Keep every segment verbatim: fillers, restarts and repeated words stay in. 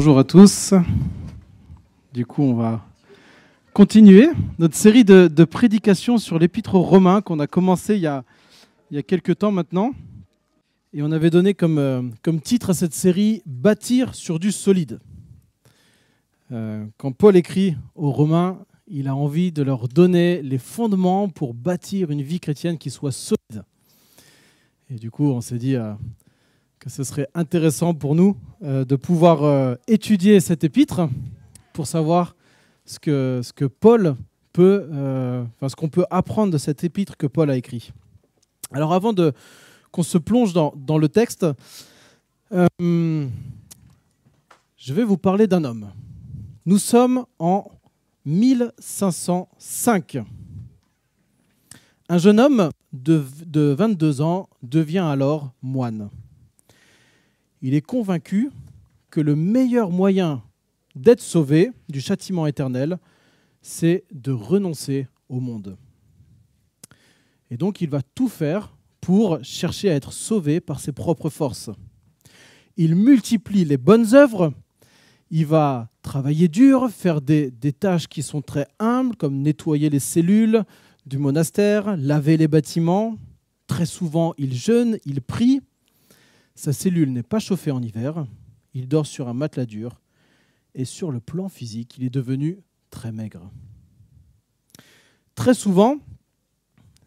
Bonjour à tous. Du coup, on va continuer notre série de, de prédications sur l'épître aux Romains qu'on a commencé il y a, il y a quelques temps maintenant. Et on avait donné comme, euh, comme titre à cette série « Bâtir sur du solide ». Euh, quand Paul écrit aux Romains, il a envie de leur donner les fondements pour bâtir une vie chrétienne qui soit solide. Et du coup, on s'est dit euh, que ce serait intéressant pour nous euh, de pouvoir euh, étudier cette épître pour savoir ce que, ce que Paul peut, euh, enfin, ce qu'on peut apprendre de cette épître que Paul a écrit. Alors avant de, qu'on se plonge dans, dans le texte, euh, je vais vous parler d'un homme. Nous sommes en mille cinq cent cinq. Un jeune homme de, de vingt-deux ans devient alors moine. Il est convaincu que le meilleur moyen d'être sauvé du châtiment éternel, c'est de renoncer au monde. Et donc, il va tout faire pour chercher à être sauvé par ses propres forces. Il multiplie les bonnes œuvres, il va travailler dur, faire des, des tâches qui sont très humbles, comme nettoyer les cellules du monastère, laver les bâtiments. Très souvent, il jeûne, il prie. Sa cellule n'est pas chauffée en hiver, il dort sur un matelas dur. Et sur le plan physique, il est devenu très maigre. Très souvent,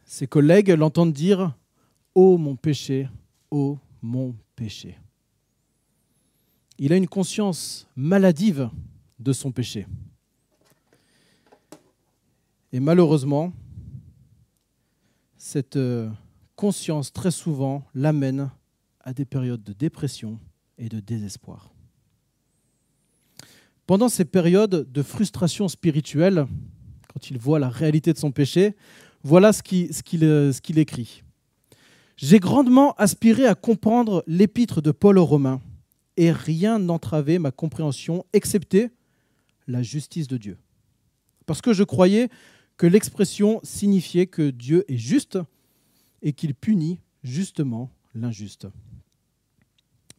ses collègues l'entendent dire « Oh mon péché, oh mon péché ». Il a une conscience maladive de son péché. Et malheureusement, cette conscience très souvent l'amène à des périodes de dépression et de désespoir. Pendant ces périodes de frustration spirituelle, quand il voit la réalité de son péché, voilà ce qu'il, ce qu'il, ce qu'il écrit. « J'ai grandement aspiré à comprendre l'épître de Paul aux Romains, et rien n'entravait ma compréhension, excepté la justice de Dieu. Parce que je croyais que l'expression signifiait que Dieu est juste et qu'il punit justement l'injuste.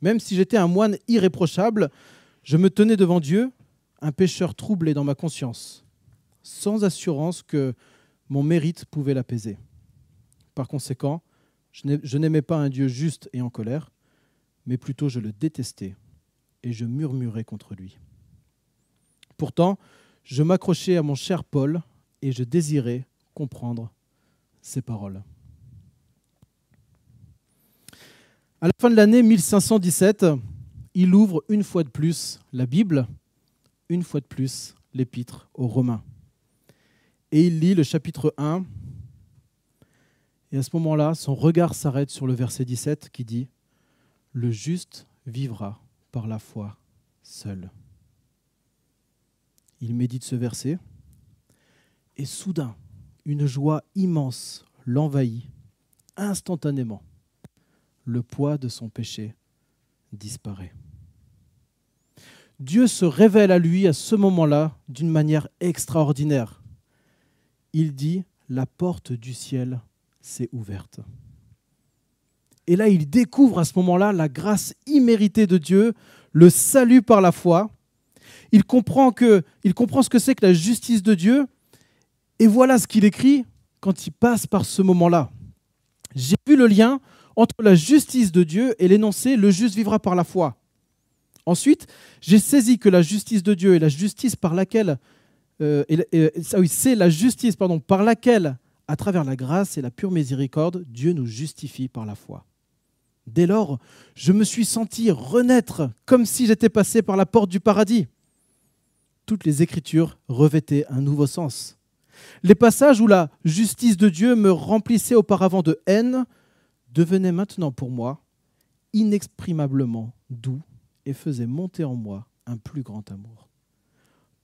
Même si j'étais un moine irréprochable, je me tenais devant Dieu, un pécheur troublé dans ma conscience, sans assurance que mon mérite pouvait l'apaiser. Par conséquent, je n'aimais pas un Dieu juste et en colère, mais plutôt je le détestais et je murmurais contre lui. Pourtant, je m'accrochais à mon cher Paul et je désirais comprendre ses paroles. » À la fin de l'année mille cinq cent dix-sept, il ouvre une fois de plus la Bible, une fois de plus l'épître aux Romains. Et il lit le chapitre un. Et à ce moment-là, son regard s'arrête sur le verset dix-sept qui dit « Le juste vivra par la foi seul. » Il médite ce verset et soudain, une joie immense l'envahit instantanément. Le poids de son péché disparaît. Dieu se révèle à lui à ce moment-là d'une manière extraordinaire. Il dit « La porte du ciel s'est ouverte. » Et là, il découvre à ce moment-là la grâce imméritée de Dieu, le salut par la foi. Il comprend, que, il comprend ce que c'est que la justice de Dieu. Et voilà ce qu'il écrit quand il passe par ce moment-là. « J'ai vu le lien entre la justice de Dieu et l'énoncé « Le juste vivra par la foi ». Ensuite, j'ai saisi que la justice de Dieu est la justice par laquelle, euh, et, et, ah oui, c'est la justice pardon, par laquelle, à travers la grâce et la pure miséricorde, Dieu nous justifie par la foi. Dès lors, je me suis senti renaître comme si j'étais passé par la porte du paradis. Toutes les Écritures revêtaient un nouveau sens. Les passages où la justice de Dieu me remplissait auparavant de haine devenait maintenant pour moi inexprimablement doux et faisait monter en moi un plus grand amour.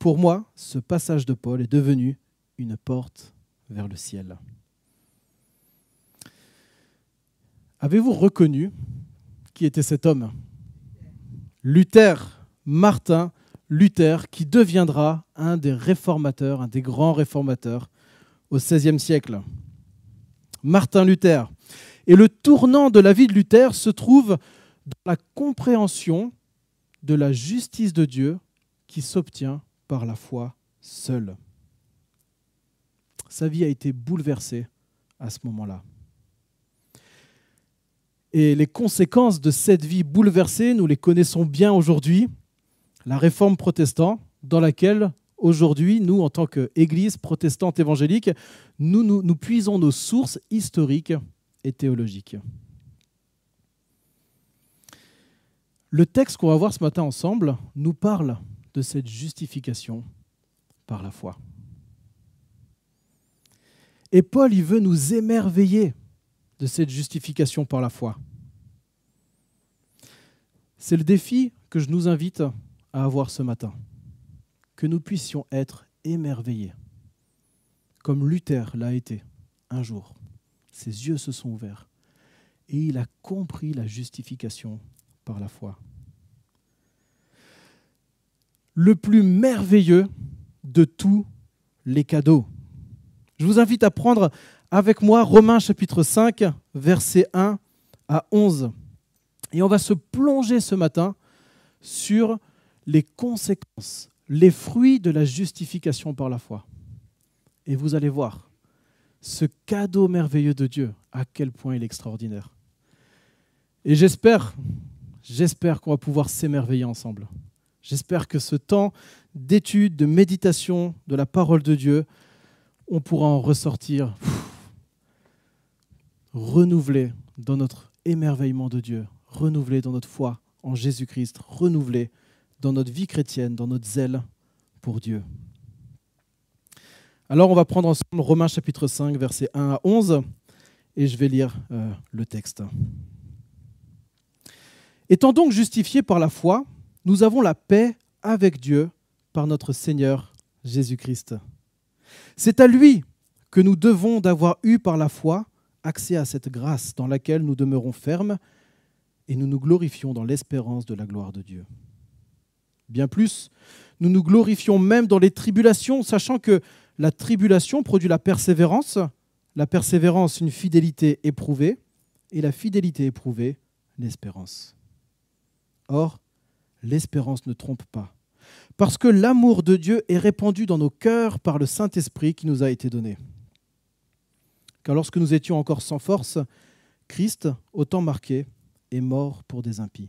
Pour moi, ce passage de Paul est devenu une porte vers le ciel. » Avez-vous reconnu qui était cet homme ? Luther, Martin Luther, qui deviendra un des réformateurs, un des grands réformateurs au seizième siècle. Martin Luther. Et le tournant de la vie de Luther se trouve dans la compréhension de la justice de Dieu qui s'obtient par la foi seule. Sa vie a été bouleversée à ce moment-là. Et les conséquences de cette vie bouleversée, nous les connaissons bien aujourd'hui. La réforme protestante, dans laquelle aujourd'hui, nous, en tant qu'Église protestante évangélique, nous, nous, nous puisons nos sources historiques et théologiques. Le texte qu'on va voir ce matin ensemble nous parle de cette justification par la foi. Et Paul, il veut nous émerveiller de cette justification par la foi. C'est le défi que je nous invite à avoir ce matin, que nous puissions être émerveillés, comme Luther l'a été un jour. Ses yeux se sont ouverts et il a compris la justification par la foi. Le plus merveilleux de tous les cadeaux. Je vous invite à prendre avec moi Romains chapitre cinq, versets un à onze. Et on va se plonger ce matin sur les conséquences, les fruits de la justification par la foi. Et vous allez voir ce cadeau merveilleux de Dieu, à quel point il est extraordinaire. Et j'espère, j'espère qu'on va pouvoir s'émerveiller ensemble. J'espère que ce temps d'étude, de méditation, de la parole de Dieu, on pourra en ressortir renouvelé dans notre émerveillement de Dieu, renouvelé dans notre foi en Jésus-Christ, renouvelé dans notre vie chrétienne, dans notre zèle pour Dieu. Alors on va prendre ensemble Romains chapitre cinq, versets un à onze, et je vais lire euh, le texte. Étant donc justifiés par la foi, nous avons la paix avec Dieu par notre Seigneur Jésus-Christ. C'est à lui que nous devons d'avoir eu par la foi accès à cette grâce dans laquelle nous demeurons fermes et nous nous glorifions dans l'espérance de la gloire de Dieu. Bien plus, nous nous glorifions même dans les tribulations, sachant que la tribulation produit la persévérance, la persévérance une fidélité éprouvée, et la fidélité éprouvée, l'espérance. Or, l'espérance ne trompe pas, parce que l'amour de Dieu est répandu dans nos cœurs par le Saint-Esprit qui nous a été donné. Car lorsque nous étions encore sans force, Christ, au temps marqué, est mort pour des impies.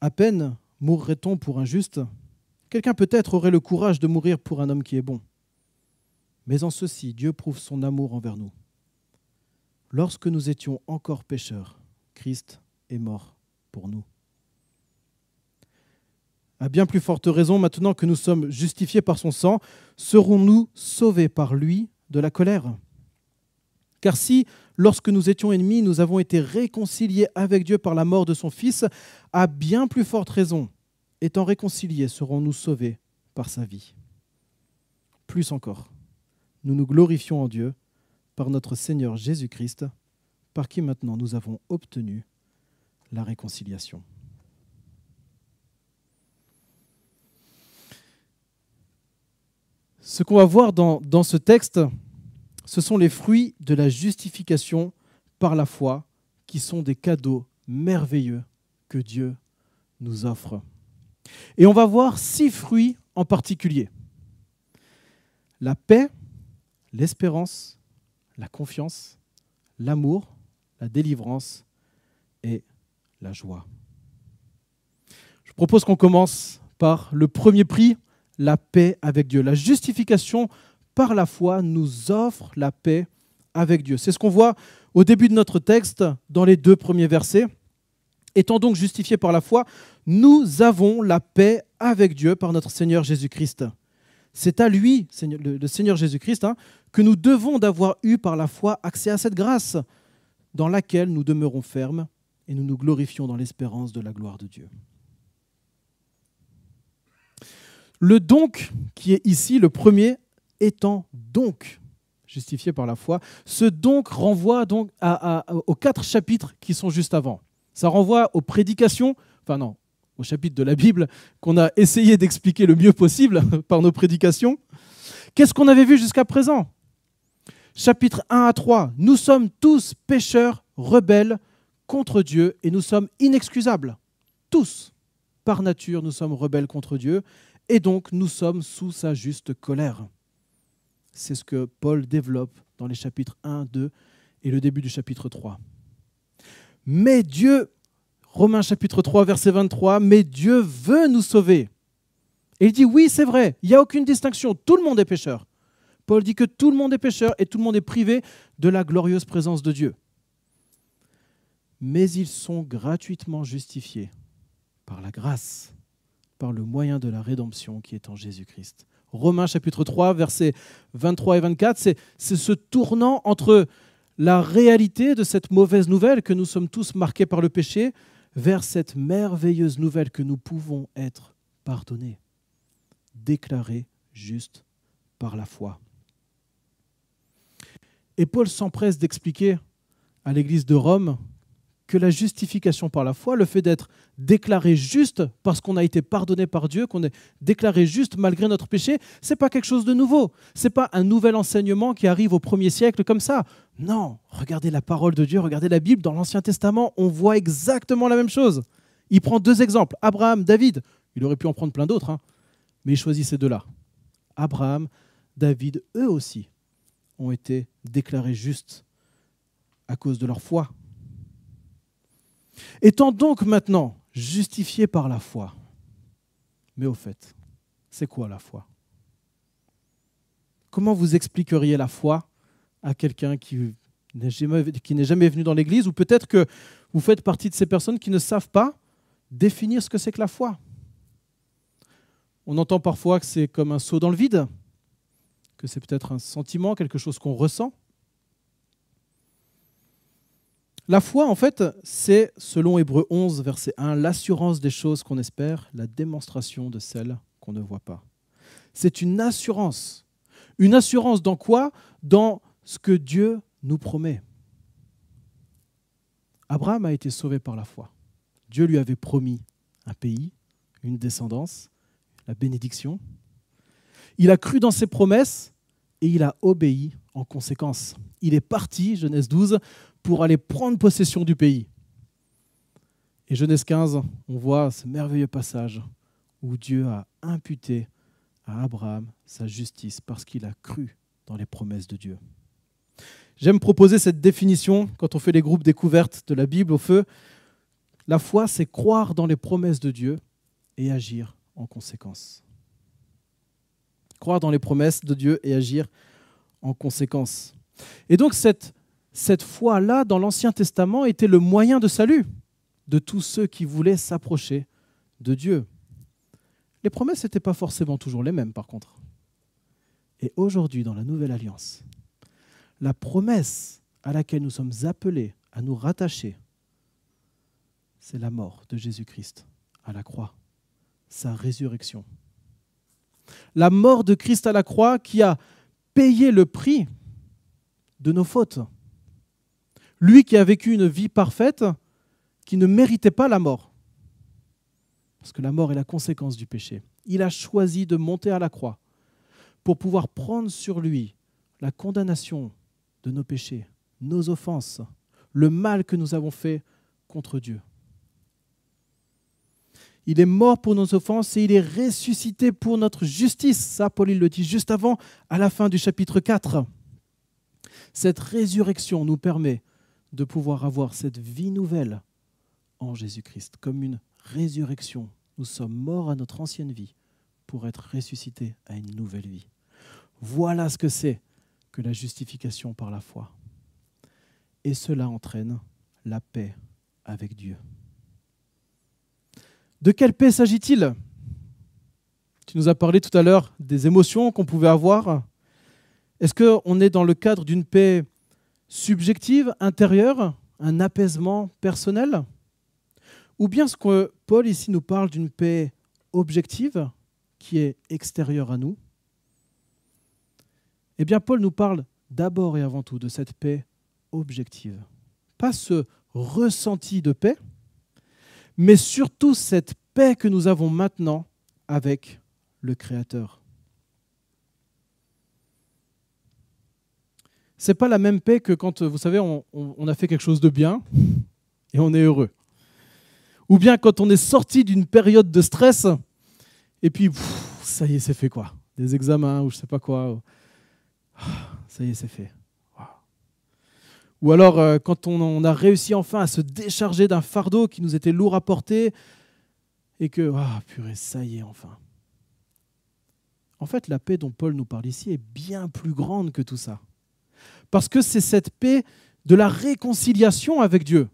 À peine mourrait-on pour un juste? Quelqu'un peut-être aurait le courage de mourir pour un homme qui est bon. Mais en ceci, Dieu prouve son amour envers nous. Lorsque nous étions encore pécheurs, Christ est mort pour nous. À bien plus forte raison, maintenant que nous sommes justifiés par son sang, serons-nous sauvés par lui de la colère? Car si, lorsque nous étions ennemis, nous avons été réconciliés avec Dieu par la mort de son Fils, à bien plus forte raison, étant réconciliés, serons-nous sauvés par sa vie. Plus encore, nous nous glorifions en Dieu par notre Seigneur Jésus-Christ, par qui maintenant nous avons obtenu la réconciliation. Ce qu'on va voir dans, dans ce texte, ce sont les fruits de la justification par la foi qui sont des cadeaux merveilleux que Dieu nous offre. Et on va voir six fruits en particulier. La paix, l'espérance, la confiance, l'amour, la délivrance et la joie. Je propose qu'on commence par le premier prix, la paix avec Dieu. La justification par la foi nous offre la paix avec Dieu. C'est ce qu'on voit au début de notre texte, dans les deux premiers versets. Étant donc justifiés par la foi, nous avons la paix avec Dieu par notre Seigneur Jésus-Christ. C'est à lui, le Seigneur Jésus-Christ, hein, que nous devons d'avoir eu par la foi accès à cette grâce dans laquelle nous demeurons fermes et nous nous glorifions dans l'espérance de la gloire de Dieu. Le « donc » qui est ici, le premier, étant donc justifié par la foi, ce « donc » renvoie donc à, à, aux quatre chapitres qui sont juste avant. Ça renvoie aux prédications, enfin non, aux chapitres de la Bible qu'on a essayé d'expliquer le mieux possible par nos prédications. Qu'est-ce qu'on avait vu jusqu'à présent? Chapitres un à trois, « Nous sommes tous pécheurs, rebelles contre Dieu et nous sommes inexcusables. Tous, par nature, nous sommes rebelles contre Dieu, et donc nous sommes sous sa juste colère. C'est ce que Paul développe dans les chapitres un, deux et le début du chapitre trois. Mais Dieu, Romains chapitre trois, verset vingt-trois, « Mais Dieu veut nous sauver. » Et il dit, oui, c'est vrai, il n'y a aucune distinction, tout le monde est pécheur. Paul dit que tout le monde est pécheur et tout le monde est privé de la glorieuse présence de Dieu. Mais ils sont gratuitement justifiés par la grâce, par le moyen de la rédemption qui est en Jésus-Christ. Romains chapitre trois, versets vingt-trois et vingt-quatre, c'est ce tournant entre la réalité de cette mauvaise nouvelle que nous sommes tous marqués par le péché vers cette merveilleuse nouvelle que nous pouvons être pardonnés, déclarés justes par la foi. Et Paul s'empresse d'expliquer à l'Église de Rome que la justification par la foi, le fait d'être déclaré juste parce qu'on a été pardonné par Dieu, qu'on est déclaré juste malgré notre péché, ce n'est pas quelque chose de nouveau. Ce n'est pas un nouvel enseignement qui arrive au premier siècle comme ça. Non, regardez la parole de Dieu, regardez la Bible. Dans l'Ancien Testament, on voit exactement la même chose. Il prend deux exemples, Abraham, David. Il aurait pu en prendre plein d'autres, hein, mais il choisit ces deux-là. Abraham, David, eux aussi, ont été déclarés justes à cause de leur foi. Étant donc maintenant justifiés par la foi. Mais au fait, c'est quoi la foi? Comment vous expliqueriez la foi à quelqu'un qui n'est jamais, qui n'est jamais venu dans l'Église? Ou peut-être que vous faites partie de ces personnes qui ne savent pas définir ce que c'est que la foi. On entend parfois que c'est comme un saut dans le vide, que c'est peut-être un sentiment, quelque chose qu'on ressent. La foi, en fait, c'est, selon Hébreux onze, verset un, l'assurance des choses qu'on espère, la démonstration de celles qu'on ne voit pas. C'est une assurance. Une assurance dans quoi? Dans ce que Dieu nous promet. Abraham a été sauvé par la foi. Dieu lui avait promis un pays, une descendance, la bénédiction. Il a cru dans ses promesses et il a obéi en conséquence. Il est parti, Genèse douze, pour aller prendre possession du pays. Et Genèse quinze, on voit ce merveilleux passage où Dieu a imputé à Abraham sa justice parce qu'il a cru dans les promesses de Dieu. J'aime proposer cette définition quand on fait les groupes découvertes de la Bible au feu. La foi, c'est croire dans les promesses de Dieu et agir en conséquence. Croire dans les promesses de Dieu et agir en conséquence. Et donc cette Cette foi-là, dans l'Ancien Testament, était le moyen de salut de tous ceux qui voulaient s'approcher de Dieu. Les promesses n'étaient pas forcément toujours les mêmes, par contre. Et aujourd'hui, dans la Nouvelle Alliance, la promesse à laquelle nous sommes appelés à nous rattacher, c'est la mort de Jésus-Christ à la croix, sa résurrection. La mort de Christ à la croix qui a payé le prix de nos fautes. Lui qui a vécu une vie parfaite, qui ne méritait pas la mort. Parce que la mort est la conséquence du péché. Il a choisi de monter à la croix pour pouvoir prendre sur lui la condamnation de nos péchés, nos offenses, le mal que nous avons fait contre Dieu. Il est mort pour nos offenses et il est ressuscité pour notre justice. Ça, Paul, il le dit juste avant, à la fin du chapitre quatre. Cette résurrection nous permet de pouvoir avoir cette vie nouvelle en Jésus-Christ, comme une résurrection. Nous sommes morts à notre ancienne vie pour être ressuscités à une nouvelle vie. Voilà ce que c'est que la justification par la foi. Et cela entraîne la paix avec Dieu. De quelle paix s'agit-il? Tu nous as parlé tout à l'heure des émotions qu'on pouvait avoir. Est-ce qu'on est dans le cadre d'une paix subjective, intérieure, un apaisement personnel? Ou bien ce que Paul ici nous parle d'une paix objective qui est extérieure à nous? Eh bien, Paul nous parle d'abord et avant tout de cette paix objective. Pas ce ressenti de paix, mais surtout cette paix que nous avons maintenant avec le Créateur. Ce n'est pas la même paix que quand, vous savez, on, on a fait quelque chose de bien et on est heureux. ou bien quand on est sorti d'une période de stress, et puis pff, ça y est, c'est fait quoi. Des examens ou je ne sais pas quoi. Ou... ça y est, c'est fait. Wow. Ou alors euh, quand on, on a réussi enfin à se décharger d'un fardeau qui nous était lourd à porter et que, ah purée, ça y est, enfin. En fait, la paix dont Paul nous parle ici est bien plus grande que tout ça. Parce que c'est cette paix de la réconciliation avec Dieu.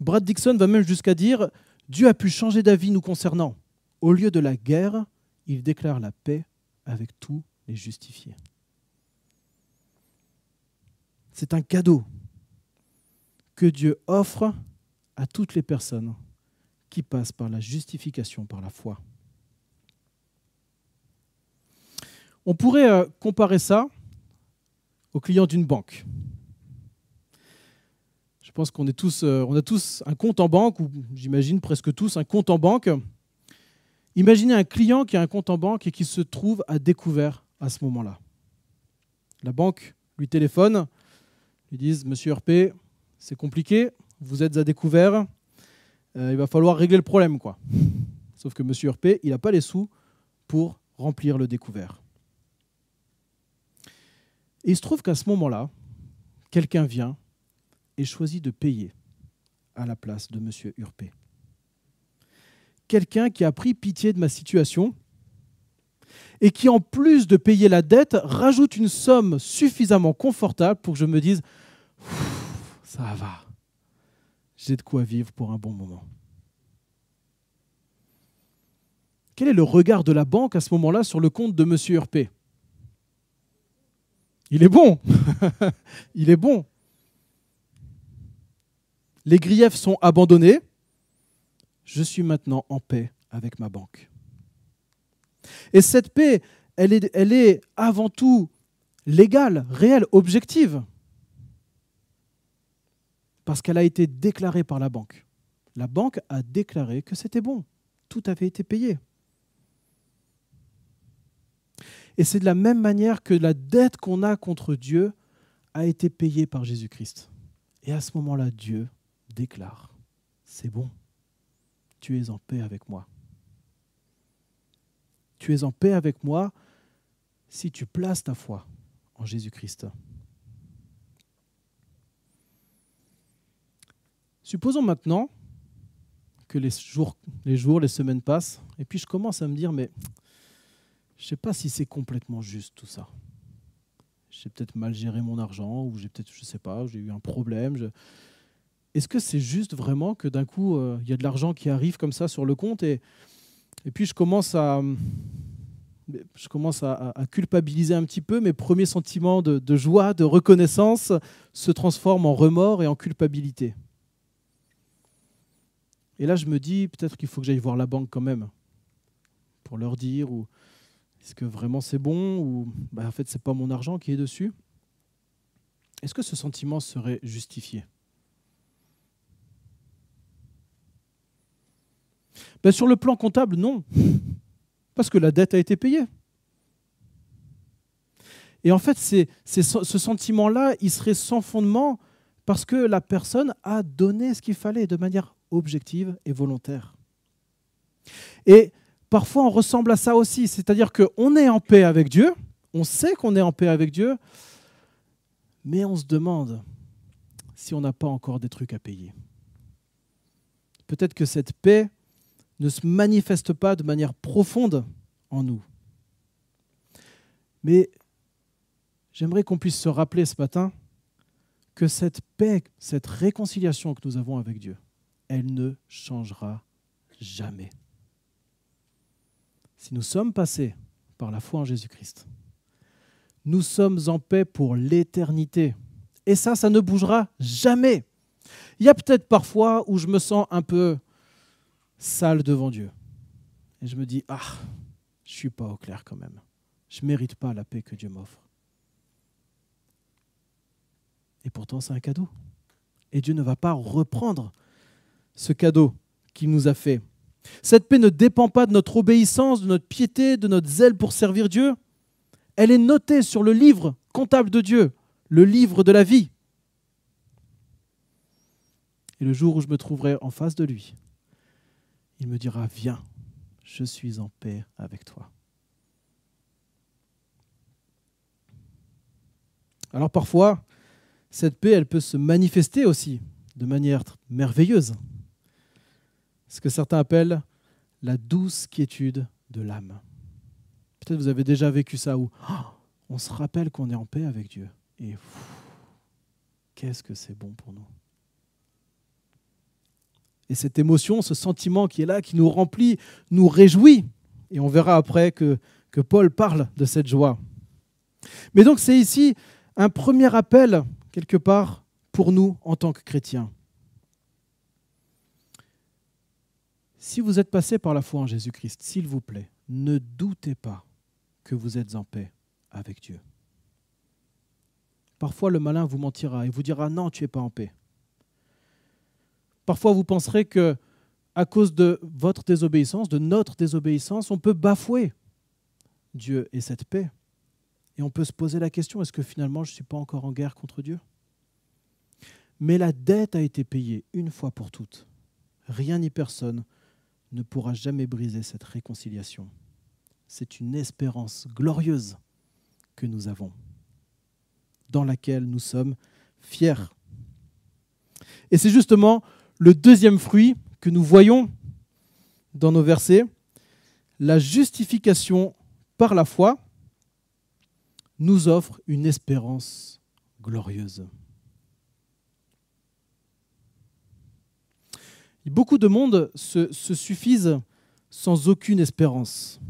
Brad Dixon va même jusqu'à dire « Dieu a pu changer d'avis nous concernant. Au lieu de la guerre, il déclare la paix avec tous les justifiés. » C'est un cadeau que Dieu offre à toutes les personnes qui passent par la justification, par la foi. On pourrait comparer ça au client d'une banque. Je pense qu'on est tous, on a tous un compte en banque, ou j'imagine presque tous un compte en banque. Imaginez un client qui a un compte en banque et qui se trouve à découvert à ce moment-là. La banque lui téléphone, lui dit « Monsieur R P, c'est compliqué, vous êtes à découvert, euh, il va falloir régler le problème. » quoi. Sauf que Monsieur R P, il n'a pas les sous pour remplir le découvert. Et il se trouve qu'à ce moment-là, quelqu'un vient et choisit de payer à la place de Monsieur Urpé. Quelqu'un qui a pris pitié de ma situation et qui, en plus de payer la dette, rajoute une somme suffisamment confortable pour que je me dise « ça va, j'ai de quoi vivre pour un bon moment ». Quel est le regard de la banque à ce moment-là sur le compte de Monsieur Urpé ? Il est bon, il est bon. Les griefs sont abandonnés. Je suis maintenant en paix avec ma banque. Et cette paix, elle est, elle est avant tout légale, réelle, objective. Parce qu'elle a été déclarée par la banque. La banque a déclaré que c'était bon. Tout avait été payé. Et c'est de la même manière que la dette qu'on a contre Dieu a été payée par Jésus-Christ. Et à ce moment-là, Dieu déclare, c'est bon, tu es en paix avec moi. Tu es en paix avec moi si tu places ta foi en Jésus-Christ. Supposons maintenant que les jours, les jours, les semaines passent, et puis je commence à me dire, mais... je ne sais pas si c'est complètement juste tout ça. J'ai peut-être mal géré mon argent, ou j'ai peut-être, je ne sais pas, j'ai eu un problème. Je... Est-ce que c'est juste vraiment que d'un coup, il euh, y a de l'argent qui arrive comme ça sur le compte et, et puis je commence, à, je commence à, à culpabiliser un petit peu. Mes premiers sentiments de, de joie, de reconnaissance se transforment en remords et en culpabilité. Et là, je me dis, peut-être qu'il faut que j'aille voir la banque quand même pour leur dire ou... est-ce que vraiment c'est bon ou bah, en fait, ce n'est pas mon argent qui est dessus? Est-ce que ce sentiment serait justifié? Ben, sur le plan comptable, non. Parce que la dette a été payée. Et en fait, c'est, c'est, ce sentiment-là, il serait sans fondement parce que la personne a donné ce qu'il fallait de manière objective et volontaire. Et... parfois, on ressemble à ça aussi, c'est-à-dire qu'on est en paix avec Dieu, on sait qu'on est en paix avec Dieu, mais on se demande si on n'a pas encore des trucs à payer. Peut-être que cette paix ne se manifeste pas de manière profonde en nous. Mais j'aimerais qu'on puisse se rappeler ce matin que cette paix, cette réconciliation que nous avons avec Dieu, elle ne changera jamais. Si nous sommes passés par la foi en Jésus-Christ, nous sommes en paix pour l'éternité. Et ça, ça ne bougera jamais. Il y a peut-être parfois où je me sens un peu sale devant Dieu. Et je me dis, ah, je ne suis pas au clair quand même. Je ne mérite pas la paix que Dieu m'offre. Et pourtant, c'est un cadeau. Et Dieu ne va pas reprendre ce cadeau qu'il nous a fait. Cette paix ne dépend pas de notre obéissance, de notre piété, de notre zèle pour servir Dieu. Elle est notée sur le livre comptable de Dieu, le livre de la vie. Et le jour où je me trouverai en face de lui, il me dira, viens, je suis en paix avec toi. Alors parfois, cette paix, elle peut se manifester aussi de manière merveilleuse. Ce que certains appellent la douce quiétude de l'âme. Peut-être vous avez déjà vécu ça où oh, on se rappelle qu'on est en paix avec Dieu. Et qu'est-ce que c'est bon pour nous. Et cette émotion, ce sentiment qui est là, qui nous remplit, nous réjouit. Et on verra après que, que Paul parle de cette joie. Mais donc c'est ici un premier appel, quelque part, pour nous en tant que chrétiens. Si vous êtes passé par la foi en Jésus-Christ, s'il vous plaît, ne doutez pas que vous êtes en paix avec Dieu. Parfois, le malin vous mentira et vous dira « Non, tu n'es pas en paix ». Parfois, vous penserez qu'à cause de votre désobéissance, de notre désobéissance, on peut bafouer Dieu et cette paix. Et on peut se poser la question, est-ce que finalement je ne suis pas encore en guerre contre Dieu? Mais la dette a été payée une fois pour toutes. Rien ni personne ne pourra jamais briser cette réconciliation. C'est une espérance glorieuse que nous avons, dans laquelle nous sommes fiers. Et c'est justement le deuxième fruit que nous voyons dans nos versets, la justification par la foi, nous offre une espérance glorieuse. Beaucoup de monde se, se suffisent sans aucune espérance.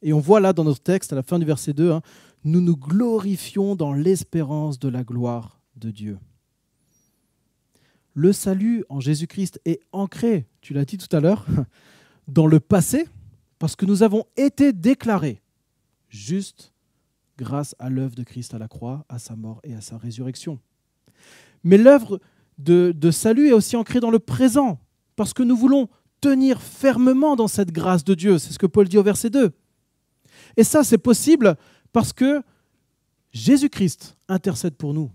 Et on voit là dans notre texte, à la fin du verset deux, hein, nous nous glorifions dans l'espérance de la gloire de Dieu. Le salut en Jésus-Christ est ancré, tu l'as dit tout à l'heure, dans le passé, parce que nous avons été déclarés justes grâce à l'œuvre de Christ à la croix, à sa mort et à sa résurrection. Mais l'œuvre de, de salut est aussi ancrée dans le présent, parce que nous voulons tenir fermement dans cette grâce de Dieu. C'est ce que Paul dit au verset deux. Et ça, c'est possible parce que Jésus-Christ intercède pour nous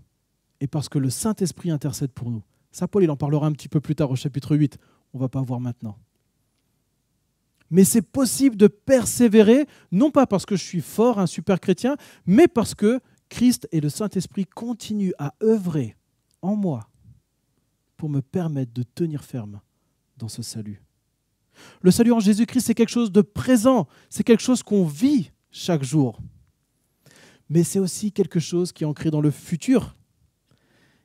et parce que le Saint-Esprit intercède pour nous. Ça, Paul, il en parlera un petit peu plus tard au chapitre huit. On ne va pas voir maintenant. Mais c'est possible de persévérer, non pas parce que je suis fort, un super chrétien, mais parce que Christ et le Saint-Esprit continuent à œuvrer en moi pour me permettre de tenir ferme dans ce salut. Le salut en Jésus-Christ, c'est quelque chose de présent, c'est quelque chose qu'on vit chaque jour. Mais c'est aussi quelque chose qui est ancré dans le futur.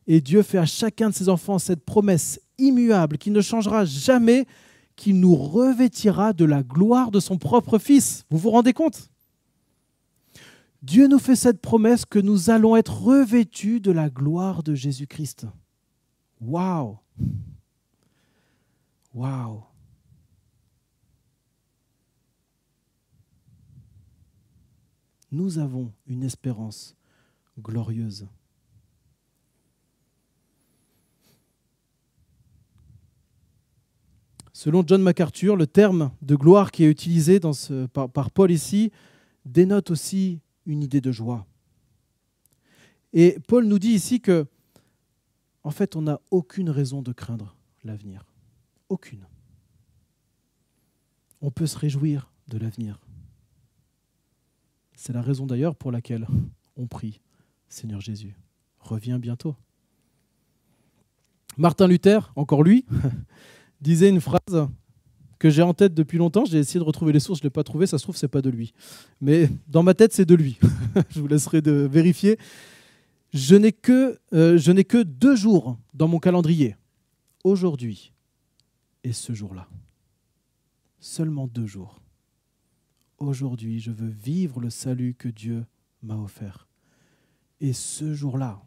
Et Dieu fait à chacun de ses enfants cette promesse immuable qui ne changera jamais, qu'il nous revêtira de la gloire de son propre Fils. Vous vous rendez compte? Dieu nous fait cette promesse que nous allons être revêtus de la gloire de Jésus-Christ. Waouh! Waouh! Nous avons une espérance glorieuse. Selon John MacArthur, le terme de gloire qui est utilisé dans ce, par, par Paul ici dénote aussi une idée de joie. Et Paul nous dit ici que, en fait, on n'a aucune raison de craindre l'avenir. Aucune. On peut se réjouir de l'avenir. C'est la raison d'ailleurs pour laquelle on prie, Seigneur Jésus, reviens bientôt. Martin Luther, encore lui, disait une phrase que j'ai en tête depuis longtemps. J'ai essayé de retrouver les sources, je ne l'ai pas trouvé. Ça se trouve, ce n'est pas de lui. Mais dans ma tête, c'est de lui. Je vous laisserai de vérifier. Je n'ai que, euh, je n'ai que deux jours dans mon calendrier. Aujourd'hui et ce jour-là. Seulement deux jours. Aujourd'hui, je veux vivre le salut que Dieu m'a offert. Et ce jour-là,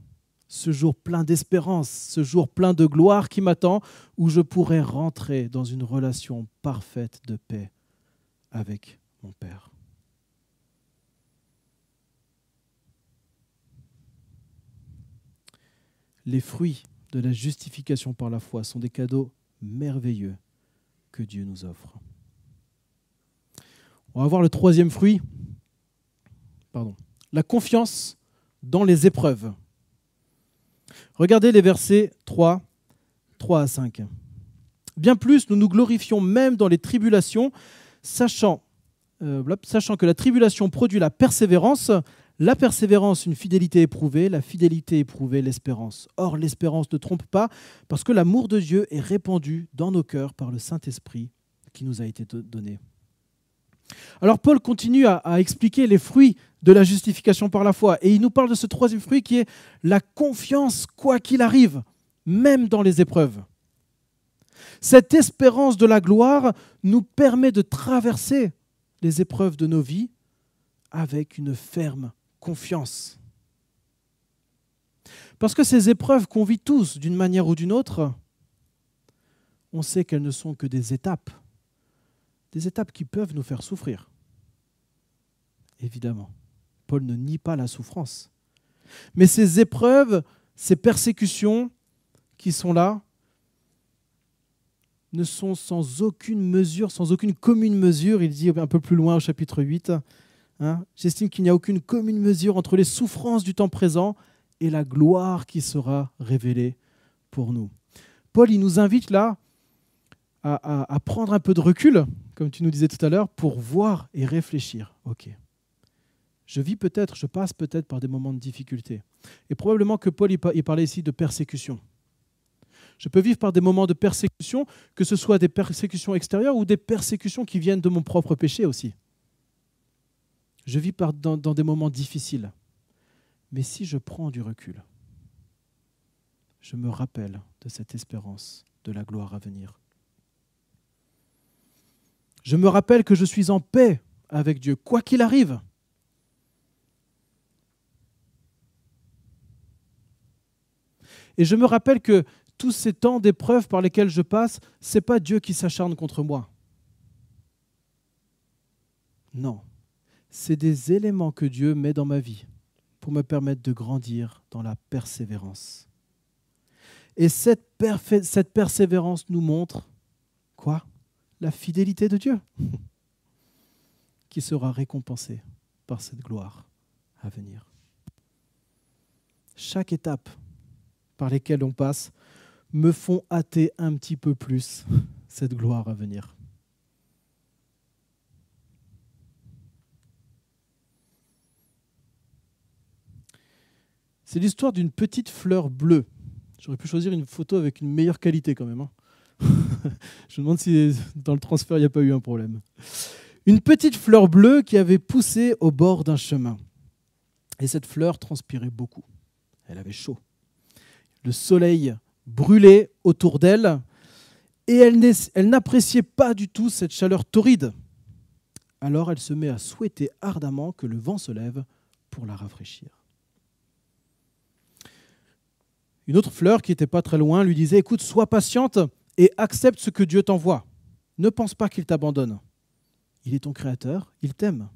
ce jour plein d'espérance, ce jour plein de gloire qui m'attend, où je pourrai rentrer dans une relation parfaite de paix avec mon Père. Les fruits de la justification par la foi sont des cadeaux merveilleux que Dieu nous offre. On va voir le troisième fruit, pardon, la confiance dans les épreuves. Regardez les versets 3 trois à cinq. Bien plus, nous nous glorifions même dans les tribulations, sachant, euh, sachant que la tribulation produit la persévérance, la persévérance, une fidélité éprouvée, la fidélité éprouvée, l'espérance. Or, l'espérance ne trompe pas, parce que l'amour de Dieu est répandu dans nos cœurs par le Saint-Esprit qui nous a été donné. Alors, Paul continue à, à expliquer les fruits de la justification par la foi, et il nous parle de ce troisième fruit qui est la confiance, quoi qu'il arrive, même dans les épreuves. Cette espérance de la gloire nous permet de traverser les épreuves de nos vies avec une ferme confiance. Parce que ces épreuves qu'on vit tous d'une manière ou d'une autre, on sait qu'elles ne sont que des étapes, des étapes qui peuvent nous faire souffrir. Évidemment, Paul ne nie pas la souffrance. Mais ces épreuves, ces persécutions qui sont là, ne sont sans aucune mesure, sans aucune commune mesure, il dit un peu plus loin au chapitre huit, hein, « J'estime qu'il n'y a aucune commune mesure entre les souffrances du temps présent et la gloire qui sera révélée pour nous. » Paul, il nous invite là à, à, à prendre un peu de recul, comme tu nous disais tout à l'heure, pour voir et réfléchir. Ok. Je vis peut-être, je passe peut-être par des moments de difficulté. Et probablement que Paul, il parlait ici de persécution. Je peux vivre par des moments de persécution, que ce soit des persécutions extérieures ou des persécutions qui viennent de mon propre péché aussi. Je vis par, dans, dans des moments difficiles. Mais si je prends du recul, je me rappelle de cette espérance de la gloire à venir. Je me rappelle que je suis en paix avec Dieu, quoi qu'il arrive. Et je me rappelle que tous ces temps d'épreuves par lesquels je passe, ce n'est pas Dieu qui s'acharne contre moi. Non, c'est des éléments que Dieu met dans ma vie pour me permettre de grandir dans la persévérance. Et cette, cette persévérance nous montre quoi? La fidélité de Dieu qui sera récompensée par cette gloire à venir. Chaque étape par lesquelles on passe me font hâter un petit peu plus cette gloire à venir. C'est l'histoire d'une petite fleur bleue. J'aurais pu choisir une photo avec une meilleure qualité quand même. Hein. Je me demande si dans le transfert, il n'y a pas eu un problème. Une petite fleur bleue qui avait poussé au bord d'un chemin. Et cette fleur transpirait beaucoup. Elle avait chaud. Le soleil brûlait autour d'elle et elle n'appréciait pas du tout cette chaleur torride. Alors elle se met à souhaiter ardemment que le vent se lève pour la rafraîchir. Une autre fleur qui n'était pas très loin lui disait « Écoute, sois patiente et accepte ce que Dieu t'envoie. Ne pense pas qu'il t'abandonne. Il est ton créateur, il t'aime.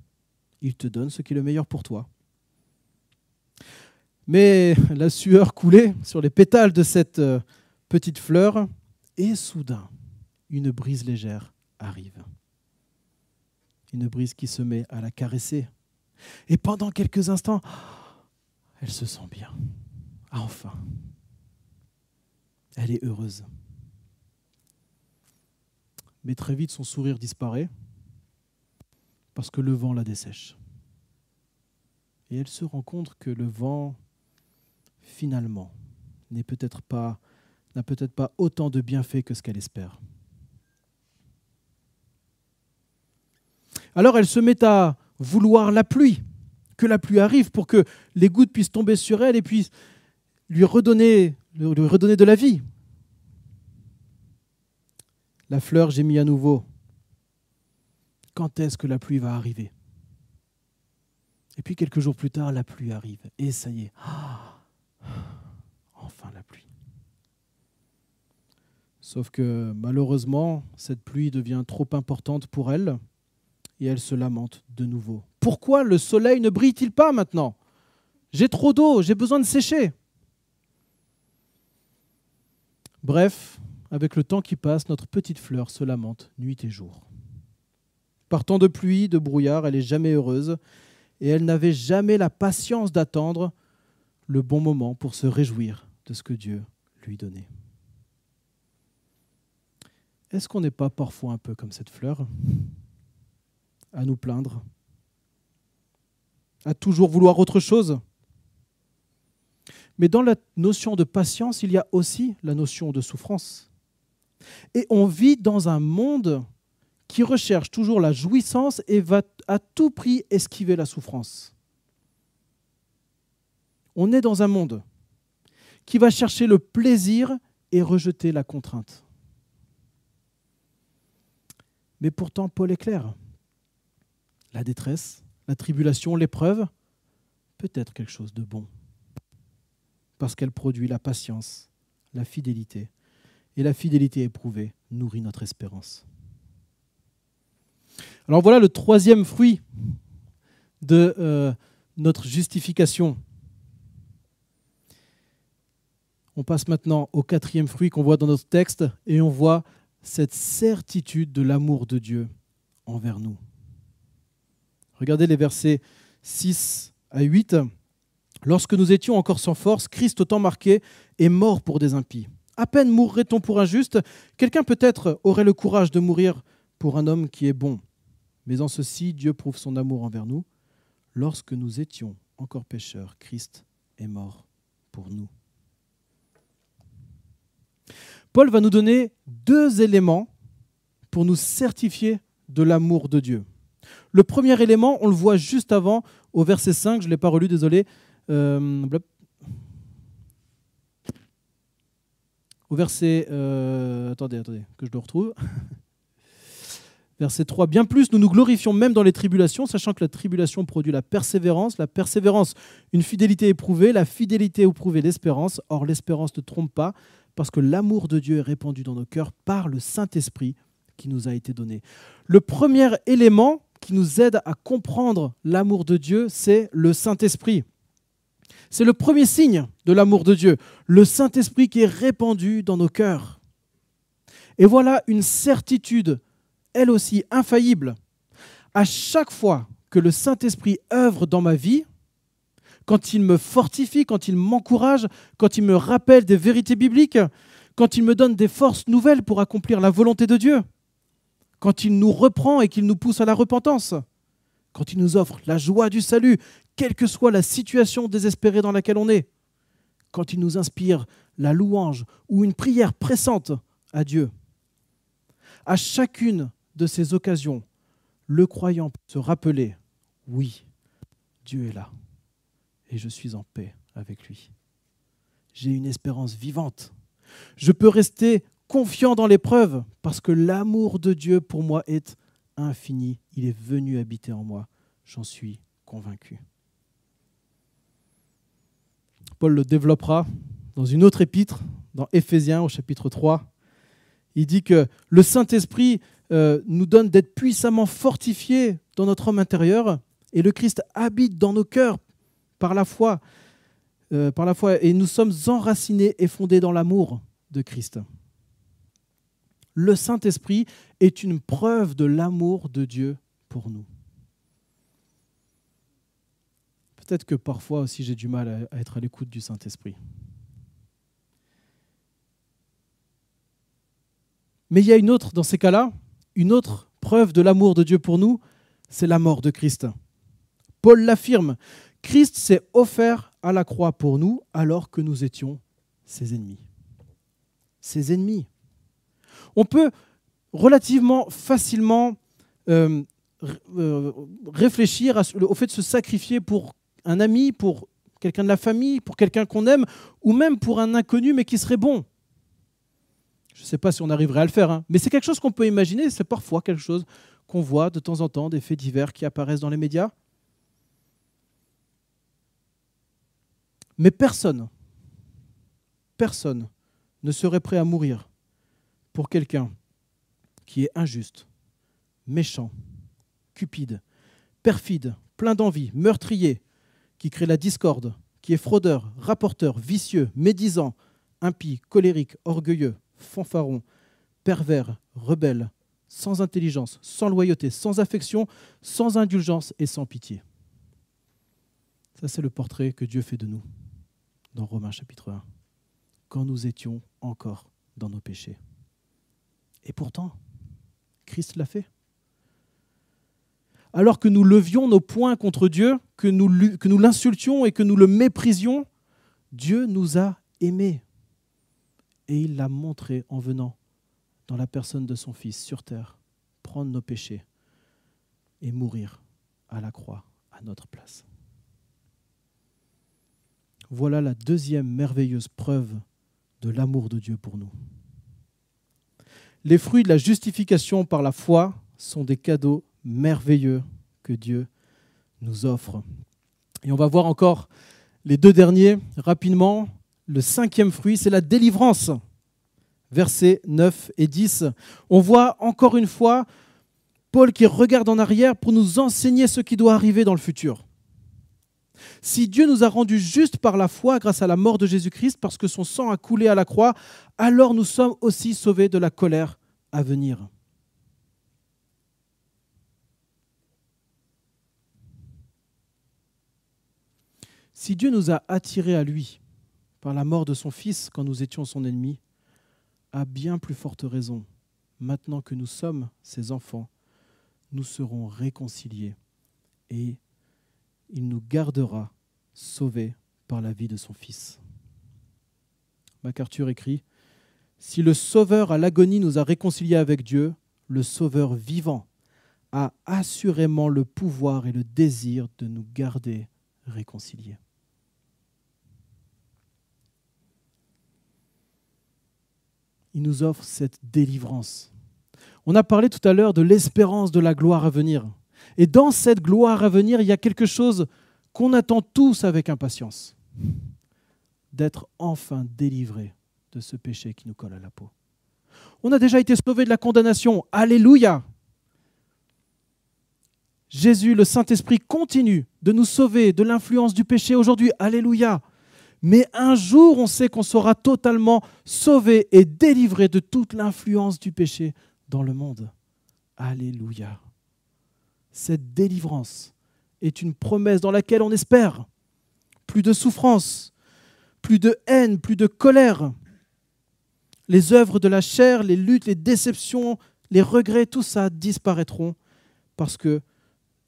Il te donne ce qui est le meilleur pour toi. » Mais la sueur coulait sur les pétales de cette petite fleur et soudain, une brise légère arrive. Une brise qui se met à la caresser. Et pendant quelques instants, elle se sent bien. Ah, enfin, elle est heureuse. Mais très vite, son sourire disparaît parce que le vent la dessèche. Et elle se rend compte que le vent finalement, n'a peut-être pas, peut-être pas autant de bienfaits que ce qu'elle espère. Alors elle se met à vouloir la pluie, que la pluie arrive pour que les gouttes puissent tomber sur elle et puissent lui redonner, lui redonner de la vie. La fleur gémit à nouveau. Quand est-ce que la pluie va arriver? Et puis quelques jours plus tard, la pluie arrive. Et ça y est. Ah, enfin la pluie. Sauf que malheureusement, cette pluie devient trop importante pour elle et elle se lamente de nouveau. Pourquoi le soleil ne brille-t-il pas maintenant? J'ai trop d'eau, j'ai besoin de sécher. Bref, avec le temps qui passe, notre petite fleur se lamente nuit et jour. Par temps de pluie, de brouillard, elle n'est jamais heureuse et elle n'avait jamais la patience d'attendre le bon moment pour se réjouir de ce que Dieu lui donnait. Est-ce qu'on n'est pas parfois un peu comme cette fleur, à nous plaindre, à toujours vouloir autre chose? Mais dans la notion de patience, il y a aussi la notion de souffrance. Et on vit dans un monde qui recherche toujours la jouissance et va à tout prix esquiver la souffrance. On est dans un monde qui va chercher le plaisir et rejeter la contrainte. Mais pourtant, Paul est clair. La détresse, la tribulation, l'épreuve, peut être quelque chose de bon. Parce qu'elle produit la patience, la fidélité. Et la fidélité éprouvée nourrit notre espérance. Alors voilà le troisième fruit de euh, notre justification. On passe maintenant au quatrième fruit qu'on voit dans notre texte et on voit cette certitude de l'amour de Dieu envers nous. Regardez les versets six à huit. « Lorsque nous étions encore sans force, Christ au temps marqué est mort pour des impies. À peine mourrait-on pour un juste, quelqu'un peut-être aurait le courage de mourir pour un homme qui est bon. Mais en ceci, Dieu prouve son amour envers nous. Lorsque nous étions encore pécheurs, Christ est mort pour nous. » Paul va nous donner deux éléments pour nous certifier de l'amour de Dieu. Le premier élément, on le voit juste avant, au verset cinq, je ne l'ai pas relu, désolé. Euh, au verset... Euh, attendez, attendez, que je le retrouve. Verset trois. « Bien plus, nous nous glorifions même dans les tribulations, sachant que la tribulation produit la persévérance, la persévérance, une fidélité éprouvée, la fidélité éprouvée, l'espérance. Or, l'espérance ne trompe pas, parce que l'amour de Dieu est répandu dans nos cœurs par le Saint-Esprit qui nous a été donné. » Le premier élément qui nous aide à comprendre l'amour de Dieu, c'est le Saint-Esprit. C'est le premier signe de l'amour de Dieu, le Saint-Esprit qui est répandu dans nos cœurs. Et voilà une certitude, elle aussi infaillible. À chaque fois que le Saint-Esprit œuvre dans ma vie, quand il me fortifie, quand il m'encourage, quand il me rappelle des vérités bibliques, quand il me donne des forces nouvelles pour accomplir la volonté de Dieu, quand il nous reprend et qu'il nous pousse à la repentance, quand il nous offre la joie du salut, quelle que soit la situation désespérée dans laquelle on est, quand il nous inspire la louange ou une prière pressante à Dieu. À chacune de ces occasions, le croyant peut se rappeler, oui, Dieu est là et je suis en paix avec lui. J'ai une espérance vivante. Je peux rester confiant dans l'épreuve parce que l'amour de Dieu pour moi est infini. Il est venu habiter en moi. J'en suis convaincu. Paul le développera dans une autre épître, dans Éphésiens au chapitre trois. Il dit que le Saint-Esprit euh, nous donne d'être puissamment fortifiés dans notre homme intérieur et le Christ habite dans nos cœurs par la foi, euh, par la foi, et nous sommes enracinés et fondés dans l'amour de Christ. Le Saint-Esprit est une preuve de l'amour de Dieu pour nous. Peut-être que parfois aussi j'ai du mal à être à l'écoute du Saint-Esprit. Mais il y a une autre, dans ces cas-là, une autre preuve de l'amour de Dieu pour nous, c'est la mort de Christ. Paul l'affirme, Christ s'est offert à la croix pour nous alors que nous étions ses ennemis. Ses ennemis. On peut relativement facilement euh, euh, réfléchir à, au fait de se sacrifier pour un ami, pour quelqu'un de la famille, pour quelqu'un qu'on aime, ou même pour un inconnu mais qui serait bon. Je ne sais pas si on arriverait à le faire, hein, mais c'est quelque chose qu'on peut imaginer, c'est parfois quelque chose qu'on voit de temps en temps, des faits divers qui apparaissent dans les médias. Mais personne, personne ne serait prêt à mourir pour quelqu'un qui est injuste, méchant, cupide, perfide, plein d'envie, meurtrier, qui crée la discorde, qui est fraudeur, rapporteur, vicieux, médisant, impie, colérique, orgueilleux, fanfaron, pervers, rebelle, sans intelligence, sans loyauté, sans affection, sans indulgence et sans pitié. Ça, c'est le portrait que Dieu fait de nous. Dans Romains chapitre un, quand nous étions encore dans nos péchés. Et pourtant, Christ l'a fait. Alors que nous levions nos poings contre Dieu, que nous, que nous l'insultions et que nous le méprisions, Dieu nous a aimés. Et il l'a montré en venant dans la personne de son Fils sur terre, prendre nos péchés et mourir à la croix, à notre place. Voilà la deuxième merveilleuse preuve de l'amour de Dieu pour nous. Les fruits de la justification par la foi sont des cadeaux merveilleux que Dieu nous offre. Et on va voir encore les deux derniers rapidement. Le cinquième fruit, c'est la délivrance. Versets neuf et dix. On voit encore une fois Paul qui regarde en arrière pour nous enseigner ce qui doit arriver dans le futur. Si Dieu nous a rendus justes par la foi grâce à la mort de Jésus-Christ, parce que son sang a coulé à la croix, alors nous sommes aussi sauvés de la colère à venir. Si Dieu nous a attirés à lui par la mort de son Fils quand nous étions son ennemi, à bien plus forte raison, maintenant que nous sommes ses enfants, nous serons réconciliés et il nous gardera sauvés par la vie de son Fils. MacArthur écrit : Si le Sauveur à l'agonie nous a réconciliés avec Dieu, le Sauveur vivant a assurément le pouvoir et le désir de nous garder réconciliés. Il nous offre cette délivrance. On a parlé tout à l'heure de l'espérance de la gloire à venir. Et dans cette gloire à venir, il y a quelque chose qu'on attend tous avec impatience, d'être enfin délivrés de ce péché qui nous colle à la peau. On a déjà été sauvés de la condamnation. Alléluia! Jésus, le Saint-Esprit, continue de nous sauver de l'influence du péché aujourd'hui. Alléluia! Mais un jour, on sait qu'on sera totalement sauvé et délivré de toute l'influence du péché dans le monde. Alléluia. Cette délivrance est une promesse dans laquelle on espère. Plus de souffrance, plus de haine, plus de colère. Les œuvres de la chair, les luttes, les déceptions, les regrets, tout ça disparaîtront parce que,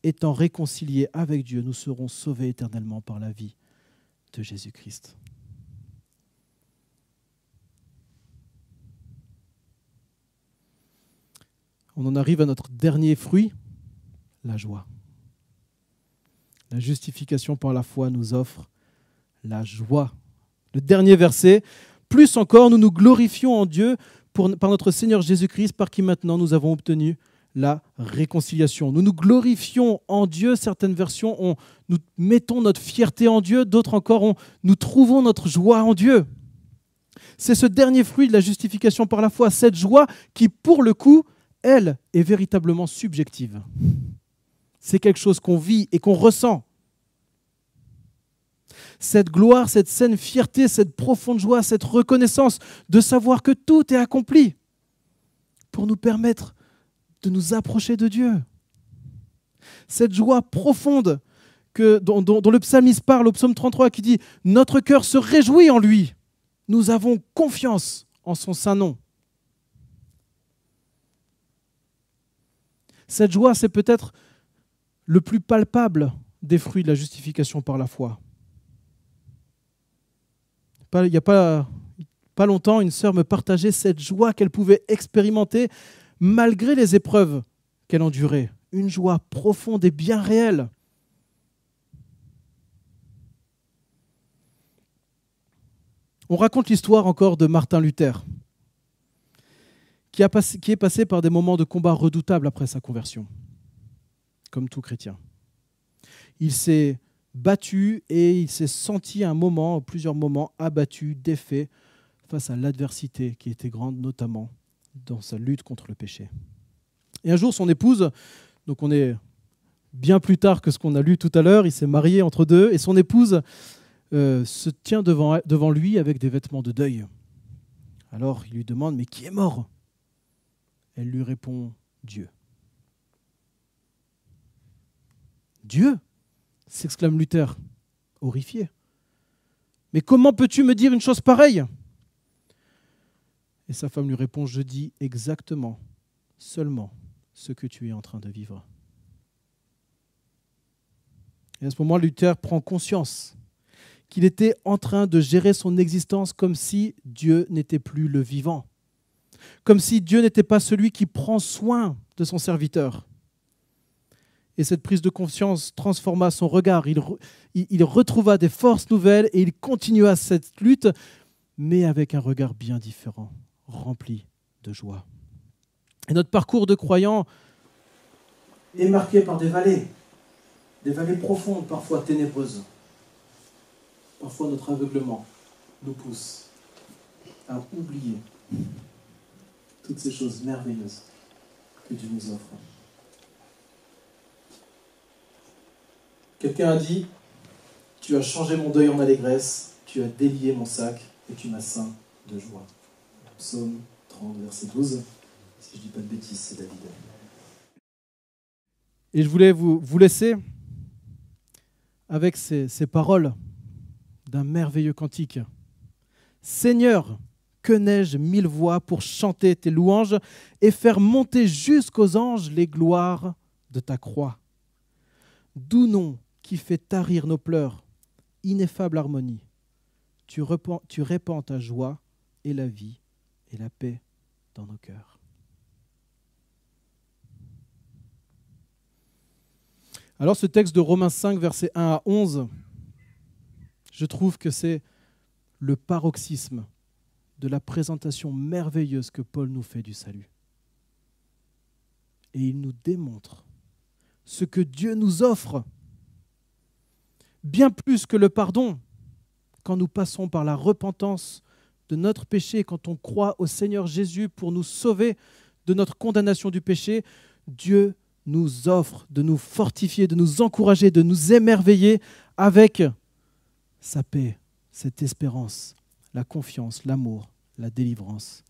étant réconciliés avec Dieu, nous serons sauvés éternellement par la vie de Jésus-Christ. On en arrive à notre dernier fruit, la joie. La justification par la foi nous offre la joie. Le dernier verset, plus encore, nous nous glorifions en Dieu pour, par notre Seigneur Jésus-Christ, par qui maintenant nous avons obtenu la réconciliation. Nous nous glorifions en Dieu. Certaines versions, on, nous mettons notre fierté en Dieu. D'autres encore, on, nous trouvons notre joie en Dieu. C'est ce dernier fruit de la justification par la foi, cette joie qui, pour le coup, elle est véritablement subjective. C'est quelque chose qu'on vit et qu'on ressent. Cette gloire, cette saine fierté, cette profonde joie, cette reconnaissance de savoir que tout est accompli pour nous permettre de nous approcher de Dieu. Cette joie profonde que, dont, dont, dont le psalmiste parle au psaume trente-trois qui dit « Notre cœur se réjouit en lui, nous avons confiance en son saint nom. » Cette joie, c'est peut-être le plus palpable des fruits de la justification par la foi. Il n'y a pas, pas longtemps, une sœur me partageait cette joie qu'elle pouvait expérimenter malgré les épreuves qu'elle endurait, une joie profonde et bien réelle. On raconte l'histoire encore de Martin Luther, qui, a passé, qui est passé par des moments de combat redoutables après sa conversion, comme tout chrétien. Il s'est battu et il s'est senti à un moment, plusieurs moments, abattu, défait face à l'adversité qui était grande, notamment dans sa lutte contre le péché. Et un jour, son épouse, donc on est bien plus tard que ce qu'on a lu tout à l'heure, il s'est marié entre deux, et son épouse euh, se tient devant, devant lui avec des vêtements de deuil. Alors, il lui demande, mais qui est mort ? Elle lui répond, Dieu. Dieu ? S'exclame Luther, horrifié. Mais comment peux-tu me dire une chose pareille ? Et sa femme lui répond, je dis exactement, seulement ce que tu es en train de vivre. Et à ce moment, Luther prend conscience qu'il était en train de gérer son existence comme si Dieu n'était plus le vivant, comme si Dieu n'était pas celui qui prend soin de son serviteur. Et cette prise de conscience transforma son regard. Il, re, il retrouva des forces nouvelles et il continua cette lutte, mais avec un regard bien différent, rempli de joie. Et notre parcours de croyant est marqué par des vallées, des vallées profondes, parfois ténébreuses. Parfois notre aveuglement nous pousse à oublier toutes ces choses merveilleuses que Dieu nous offre. Quelqu'un a dit, tu as changé mon deuil en allégresse, tu as délié mon sac et tu m'as ceint de joie. Psaume trente, verset douze. Si je ne dis pas de bêtises, c'est David. Et je voulais vous, vous laisser avec ces, ces paroles d'un merveilleux cantique. Seigneur, que n'ai-je mille voix pour chanter tes louanges et faire monter jusqu'aux anges les gloires de ta croix. Doux nom qui fait tarir nos pleurs, ineffable harmonie, tu, repens, tu répands ta joie et la vie et la paix dans nos cœurs. Alors ce texte de Romains cinq, versets un à onze, je trouve que c'est le paroxysme de la présentation merveilleuse que Paul nous fait du salut. Et il nous démontre ce que Dieu nous offre, bien plus que le pardon, quand nous passons par la repentance de notre péché, quand on croit au Seigneur Jésus pour nous sauver de notre condamnation du péché, Dieu nous offre de nous fortifier, de nous encourager, de nous émerveiller avec sa paix, cette espérance, la confiance, l'amour, la délivrance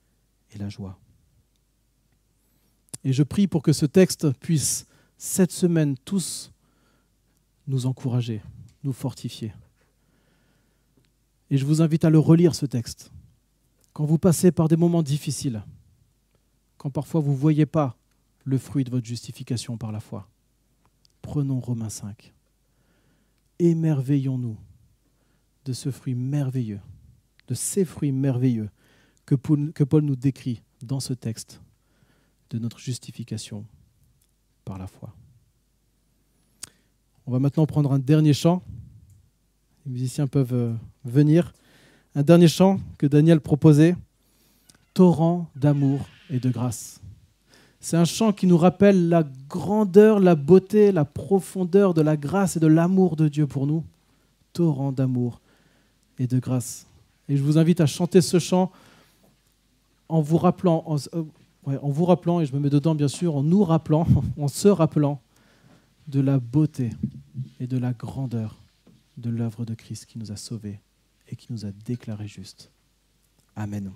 et la joie. Et je prie pour que ce texte puisse cette semaine, tous nous encourager, nous fortifier. Et je vous invite à le relire, ce texte. Quand vous passez par des moments difficiles, quand parfois vous ne voyez pas le fruit de votre justification par la foi, prenons Romains cinq. Émerveillons-nous de ce fruit merveilleux, de ces fruits merveilleux que Paul, que Paul nous décrit dans ce texte de notre justification par la foi. On va maintenant prendre un dernier chant. Les musiciens peuvent venir. Un dernier chant que Daniel proposait, torrent d'amour et de grâce. C'est un chant qui nous rappelle la grandeur, la beauté, la profondeur de la grâce et de l'amour de Dieu pour nous. Torrent d'amour et de grâce. Et je vous invite à chanter ce chant en vous rappelant... En, Ouais, en vous rappelant, et je me mets dedans bien sûr, en nous rappelant, en se rappelant de la beauté et de la grandeur de l'œuvre de Christ qui nous a sauvés et qui nous a déclarés justes. Amen.